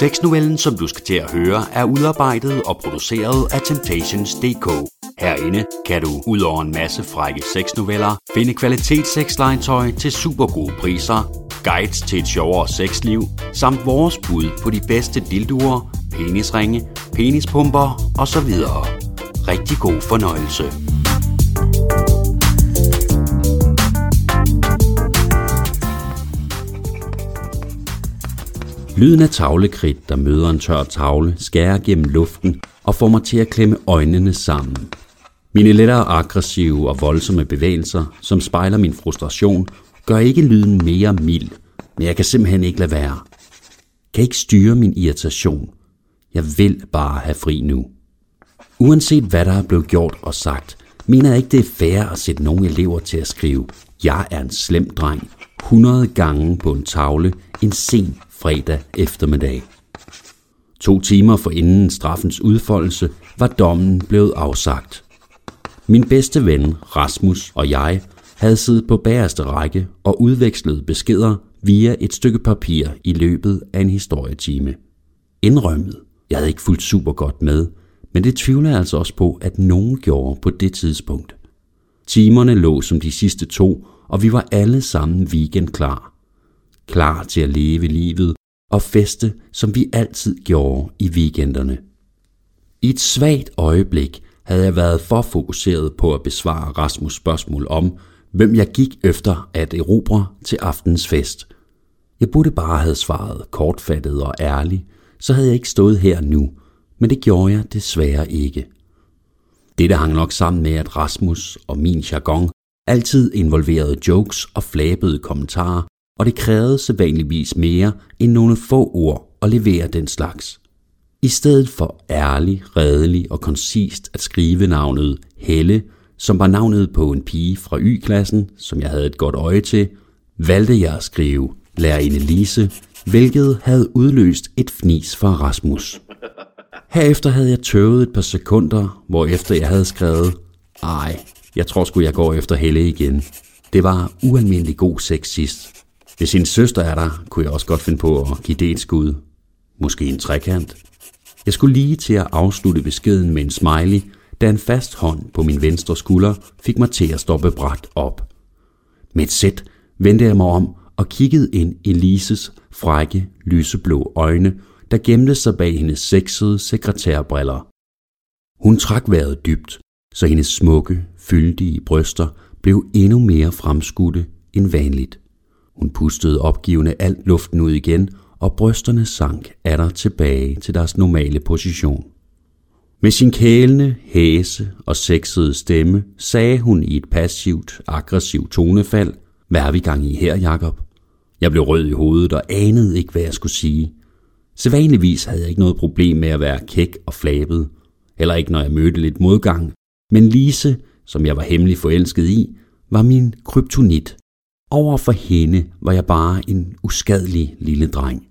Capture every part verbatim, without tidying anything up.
Sexnovellen, som du skal til at høre, er udarbejdet og produceret af Temptations punktum d k. Herinde kan du, ud over en masse frække sexnoveller, finde kvalitetssexlegetøj til super gode priser, guides til et sjovere sexliv, samt vores bud på de bedste dildoer, penisringe, penispumper osv. Rigtig god fornøjelse. Lyden af tavlekridt, der møder en tør tavle, skærer gennem luften og får mig til at klemme øjnene sammen. Mine lettere aggressive og voldsomme bevægelser, som spejler min frustration, gør ikke lyden mere mild, men jeg kan simpelthen ikke lade være. Jeg kan ikke styre min irritation. Jeg vil bare have fri nu. Uanset hvad der er blevet gjort og sagt, mener jeg ikke det er fair at sætte nogle elever til at skrive "Jeg er en slem dreng" hundrede gange på en tavle en sen fredag eftermiddag. To timer forinden straffens udfoldelse var dommen blevet afsagt. Min bedste ven Rasmus og jeg havde siddet på bagerste række og udvekslet beskeder via et stykke papir i løbet af en historietime. Indrømmet, jeg havde ikke fulgt super godt med, men det tvivler jeg altså også på, at nogen gjorde på det tidspunkt. Timerne lå som de sidste to, og vi var alle sammen weekend klar. Klar til at leve livet og feste, som vi altid gjorde i weekenderne. I et svagt øjeblik havde jeg været for fokuseret på at besvare Rasmus' spørgsmål om, hvem jeg gik efter at erobre til aftens fest. Jeg burde bare have svaret kortfattet og ærligt, så havde jeg ikke stået her nu, men det gjorde jeg desværre ikke. Dette hang nok sammen med, at Rasmus og min jargon altid involverede jokes og flabede kommentarer, og det krævede sædvanligvis mere end nogle få ord at levere den slags. I stedet for ærlig, redelig og koncist at skrive navnet Helle, som var navnet på en pige fra Y-klassen, som jeg havde et godt øje til, valgte jeg at skrive lærerinde Lise, hvilket havde udløst et fnis fra Rasmus. Herefter havde jeg tøvet et par sekunder, hvorefter jeg havde skrevet, "Ej, jeg tror sgu jeg går efter Helle igen. Det var ualmindelig god sex sidst. Hvis hendes søster er der, kunne jeg også godt finde på at give det et skud. Måske en trekant." Jeg skulle lige til at afslutte beskeden med en smiley, da en fast hånd på min venstre skulder fik mig til at stoppe brat op. Med et sæt vendte jeg mig om og kiggede ind i Lises frække, lyseblå øjne, der gemte sig bag hendes sexede sekretærbriller. Hun trak vejret dybt, så hendes smukke, fyldige bryster blev endnu mere fremskudte end vanligt. Hun pustede opgivende alt luften ud igen, og brysterne sank atter tilbage til deres normale position. Med sin kælende hæse og sexede stemme sagde hun i et passivt, aggressivt tonefald, "Hvad er vi gang i her, Jakob?" Jeg blev rød i hovedet og anede ikke, hvad jeg skulle sige. Sædvanligvis havde jeg ikke noget problem med at være kæk og flabet, heller ikke når jeg mødte lidt modgang, men Lise, som jeg var hemmelig forelsket i, var min kryptonit. Over for hende var jeg bare en uskadelig lille dreng.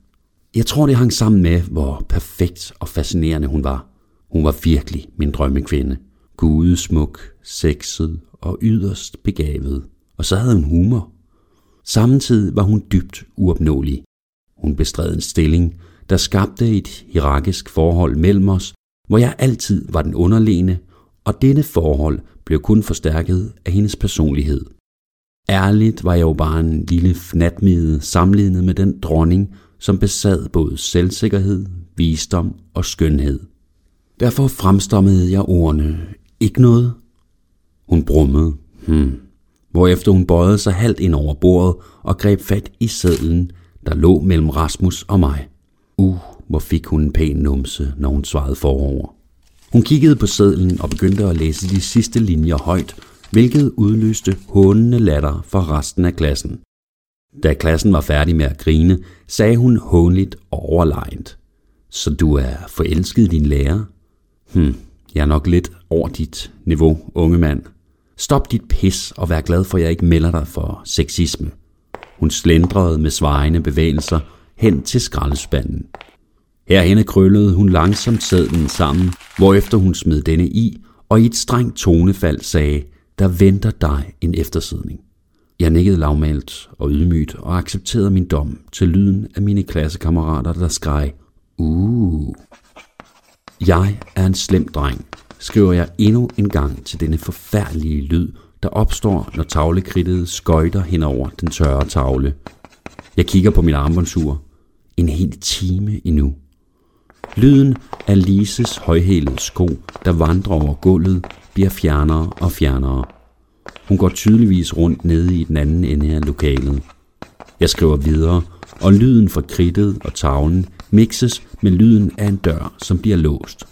Jeg tror, det hang sammen med, hvor perfekt og fascinerende hun var. Hun var virkelig min drømmekvinde. Gudesmuk, sexet og yderst begavet. Og så havde hun humor. Samtidig var hun dybt uopnåelig. Hun bestred en stilling, der skabte et hierarkisk forhold mellem os, hvor jeg altid var den underlegne, og dette forhold blev kun forstærket af hendes personlighed. Ærligt var jeg jo bare en lille fnatmide sammenlignet med den dronning, som besad både selvsikkerhed, visdom og skønhed. Derfor fremstammede jeg ordene, "Ikke noget." Hun brummede, hmm, hvorefter hun bøjede sig halvt ind over bordet og greb fat i sedlen, der lå mellem Rasmus og mig. Uh, hvor fik hun en pæn numse, når hun svarede forover. Hun kiggede på sedlen og begyndte at læse de sidste linjer højt, hvilket udløste hånende latter fra resten af klassen. Da klassen var færdig med at grine, sagde hun hånligt og overlegent, "Så du er forelsket din lærer? Hm, jeg er nok lidt over dit niveau, unge mand. Stop dit pis og vær glad for, at jeg ikke melder dig for sexisme." Hun slendrede med svajende bevægelser hen til skraldespanden. Herhenne krøllede hun langsomt sædlen sammen, hvorefter hun smed denne i, og i et strengt tonefald sagde, "Der venter dig en eftersidning." Jeg nikkede lavmælt og ydmygt og accepterede min dom til lyden af mine klassekammerater, der skreg, uh. Jeg er en slem dreng, skriver jeg endnu en gang til denne forfærdelige lyd, der opstår, når tavlekridtet skøjter hen over den tørre tavle. Jeg kigger på mit armbåndsur. En hel time endnu. Lyden af Lises højhælede sko, der vandrer over gulvet, bliver fjernere og fjernere. Hun går tydeligvis rundt nede i den anden ende af lokalet. Jeg skriver videre, og lyden fra kridtet og tavlen mixes med lyden af en dør, som bliver låst.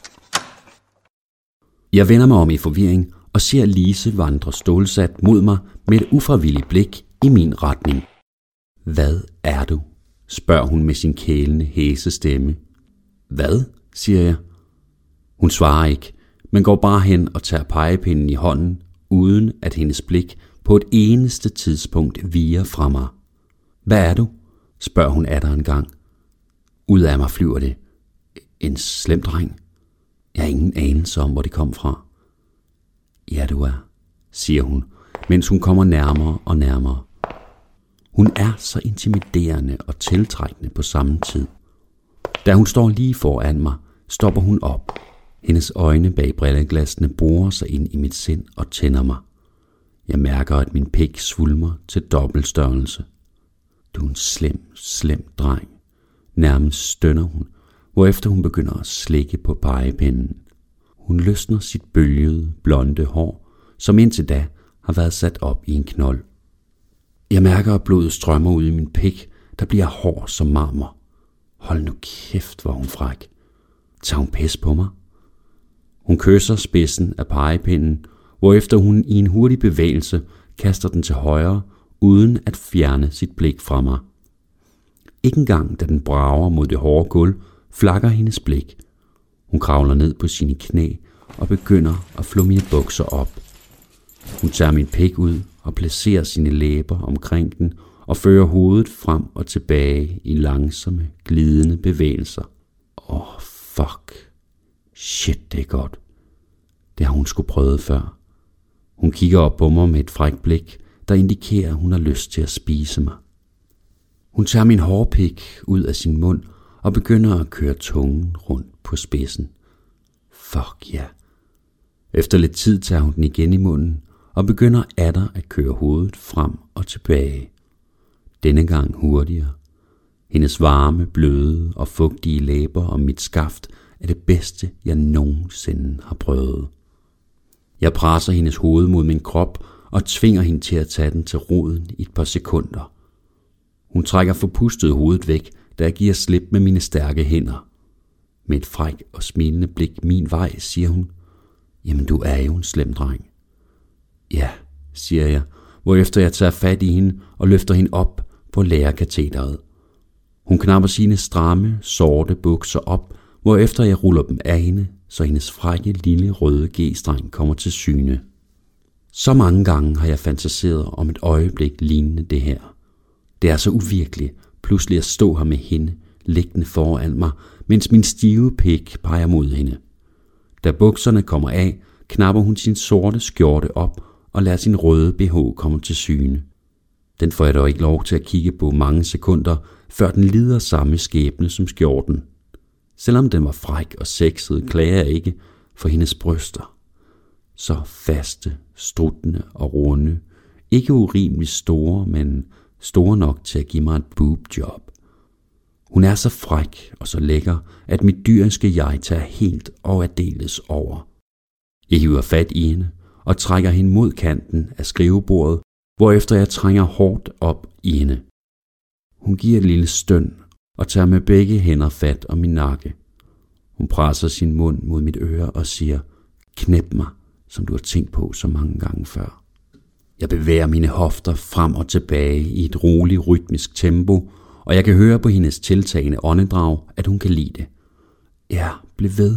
Jeg vender mig om i forvirring og ser Lise vandre stålsat mod mig med et ufravilligt blik i min retning. Hvad er du? Spørger hun med sin kælende, hæse stemme. Hvad? Siger jeg. Hun svarer ikke, men går bare hen og tager pegepinden i hånden, uden at hendes blik på et eneste tidspunkt viger fra mig. Hvad er du? Spørger hun atter en gang. Ud af mig flyver det. En slem dreng. Jeg har ingen anelse om, hvor det kom fra. Ja, du er, siger hun, mens hun kommer nærmere og nærmere. Hun er så intimiderende og tiltrækkende på samme tid. Da hun står lige foran mig, stopper hun op. Hendes øjne bag brilleglassene borer sig ind i mit sind og tænder mig. Jeg mærker, at min pik svulmer til dobbelt størrelse. Du er en slem, slem dreng. Nærmest stønner hun, hvorefter hun begynder at slikke på pegepinden. Hun løsner sit bølgede, blonde hår, som indtil da har været sat op i en knold. Jeg mærker, at blodet strømmer ud i min pik, der bliver hård som marmor. Hold nu kæft, hvor hun fræk. Tager hun pis på mig? Hun kysser spidsen af pegepinden, hvorefter hun i en hurtig bevægelse kaster den til højre, uden at fjerne sit blik fra mig. Ikke engang, da den brager mod det hårde gulv, flakker hendes blik. Hun kravler ned på sine knæ og begynder at flå mine bukser op. Hun tager min pik ud og placerer sine læber omkring den og fører hovedet frem og tilbage i langsomme, glidende bevægelser. Åh, oh, fuck. Shit, det er godt. Det har hun sgu prøvet før. Hun kigger op på mig med et frækt blik, der indikerer, at hun har lyst til at spise mig. Hun tager min hårpik ud af sin mund og begynder at køre tungen rundt på spidsen. Fuck ja. Yeah. Efter lidt tid tager hun den igen i munden og begynder atter at køre hovedet frem og tilbage. Denne gang hurtigere. Hendes varme, bløde og fugtige læber om mit skaft er det bedste, jeg nogensinde har prøvet. Jeg presser hendes hoved mod min krop og tvinger hende til at tage den til roden i et par sekunder. Hun trækker forpustet hovedet væk, da jeg giver slip med mine stærke hænder. Med et fræk og smilende blik min vej, siger hun, jamen du er jo en slem dreng. Ja, siger jeg, hvorefter jeg tager fat i hende og løfter hende op på lærerkateteret. Hun knapper sine stramme, sorte bukser op, hvorefter jeg ruller dem af hende, så hendes frække lille røde g-streng kommer til syne. Så mange gange har jeg fantaseret om et øjeblik lignende det her. Det er så uvirkeligt pludselig at stå her med hende, liggende foran mig, mens min stive pik peger mod hende. Da bukserne kommer af, knapper hun sin sorte skjorte op og lader sin røde B H komme til syne. Den får jeg dog ikke lov til at kigge på mange sekunder, før den lider samme skæbne som skjorten. Selvom den var fræk og sexet, klager jeg ikke for hendes bryster. Så faste, struttende og runde, ikke urimeligt store, men store nok til at give mig et boobjob. Hun er så fræk og så lækker, at mit dyriske jeg tager helt og aldeles over. Jeg hiver fat i hende og trækker hende mod kanten af skrivebordet, hvorefter jeg trænger hårdt op i hende. Hun giver et lille støn og tager med begge hænder fat om min nakke. Hun presser sin mund mod mit øre og siger, knep mig, som du har tænkt på så mange gange før. Jeg bevæger mine hofter frem og tilbage i et roligt, rytmisk tempo, og jeg kan høre på hendes tiltagende åndedrag, at hun kan lide det. Ja, bliv ved,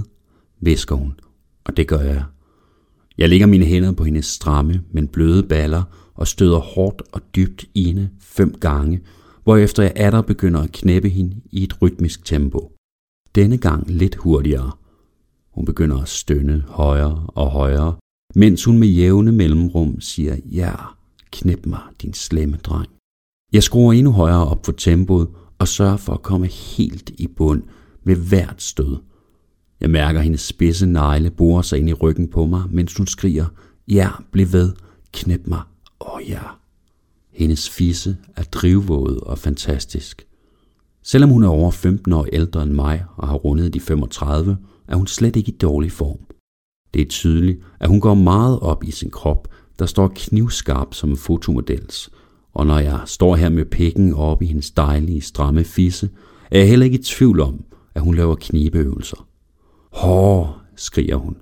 hvisker hun, og det gør jeg. Jeg lægger mine hænder på hendes stramme, men bløde baller og støder hårdt og dybt i hende fem gange, hvorefter jeg atter begynder at knæppe hende i et rytmisk tempo. Denne gang lidt hurtigere. Hun begynder at stønne højere og højere, mens hun med jævne mellemrum siger ja, Knip mig, din slemme dreng. Jeg skruer endnu højere op for tempoet og sørger for at komme helt i bund med hvert stød. Jeg mærker hendes spidse negle borer sig ind i ryggen på mig, mens hun skriger, ja, bliv ved, knip mig, åh ja. Hendes fisse er drivvåd og fantastisk. Selvom hun er over femten år ældre end mig og har rundet de femogtredive, er hun slet ikke i dårlig form. Det er tydeligt, at hun går meget op i sin krop, der står knivskarp som en fotomodels, og når jeg står her med pikken oppe i hendes dejlige, stramme fisse, er jeg heller ikke i tvivl om, at hun laver knibeøvelser. Hårde, skriger hun.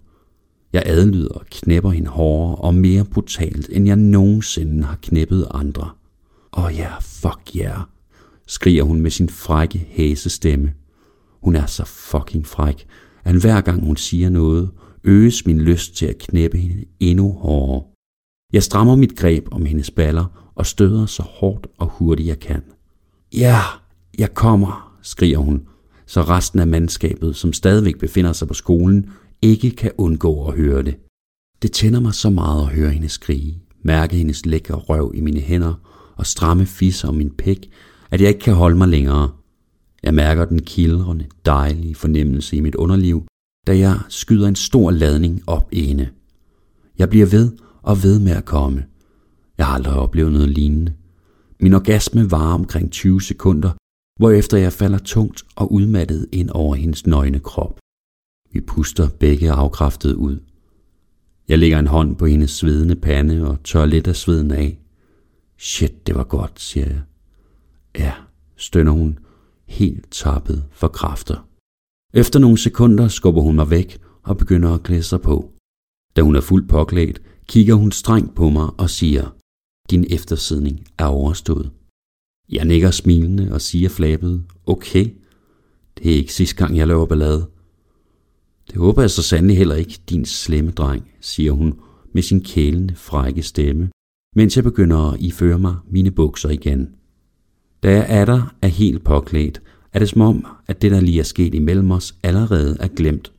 Jeg adlyder og knæpper hende hårdere og mere brutalt, end jeg nogensinde har knæppet andre. Åh ja, fuck yeah, skriger hun med sin frække hæsestemme. Hun er så fucking fræk, at hver gang hun siger noget, øges min lyst til at knæppe hende endnu hårdere. Jeg strammer mit greb om hendes baller og støder så hårdt og hurtigt jeg kan. Ja, jeg kommer, skriger hun, så resten af mandskabet, som stadigvæk befinder sig på skolen, ikke kan undgå at høre det. Det tænder mig så meget at høre hende skrige, mærke hendes lækre røv i mine hænder og stramme fisser om min pik, at jeg ikke kan holde mig længere. Jeg mærker den kildrende, dejlige fornemmelse i mit underliv, da jeg skyder en stor ladning op ene. Jeg bliver ved og ved med at komme. Jeg har aldrig oplevet noget lignende. Min orgasme varer omkring tyve sekunder, hvorefter jeg falder tungt og udmattet ind over hendes nøgne krop. Vi puster begge afkræftet ud. Jeg lægger en hånd på hendes svedende pande og tør lidt af sveden af. Shit, det var godt, siger jeg. Ja, stønner hun, helt tappet for kræfter. Efter nogle sekunder skubber hun mig væk og begynder at klæde sig på. Da hun er fuldt påklædt, kigger hun strengt på mig og siger, din eftersidning er overstået. Jeg nikker smilende og siger flabet, okay, det er ikke sidste gang, jeg laver ballade. Det håber jeg så sandelig heller ikke, din slemme dreng, siger hun med sin kælende, frække stemme, mens jeg begynder at iføre mig mine bukser igen. Da jeg er der er helt påklædt, er det som om, at det der lige er sket imellem os allerede er glemt.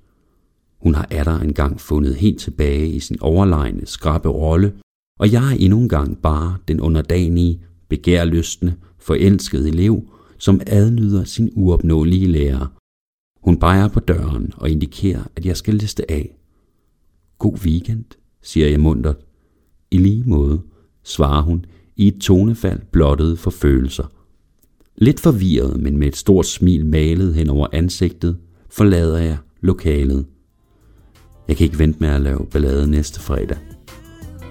Hun har atter engang fundet helt tilbage i sin overlegne, skrappe rolle, og jeg er endnu engang bare den underdanige, begærlystne, forelskede elev, som adlyder sin uopnåelige lærer. Hun peger på døren og indikerer, at jeg skal liste af. God weekend, siger jeg muntert. I lige måde, svarer hun i et tonefald blottet for følelser. Lidt forvirret, men med et stort smil malet hen over ansigtet, forlader jeg lokalet. Jeg kan ikke vente med at lave ballade næste fredag.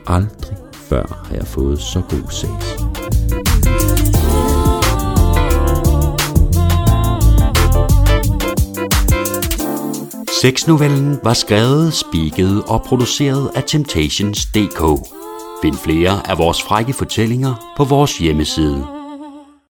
Aldrig før har jeg fået så god sex. Sexnovellen var skrevet, spiket og produceret af Temptations punktum d k. Find flere af vores frække fortællinger på vores hjemmeside.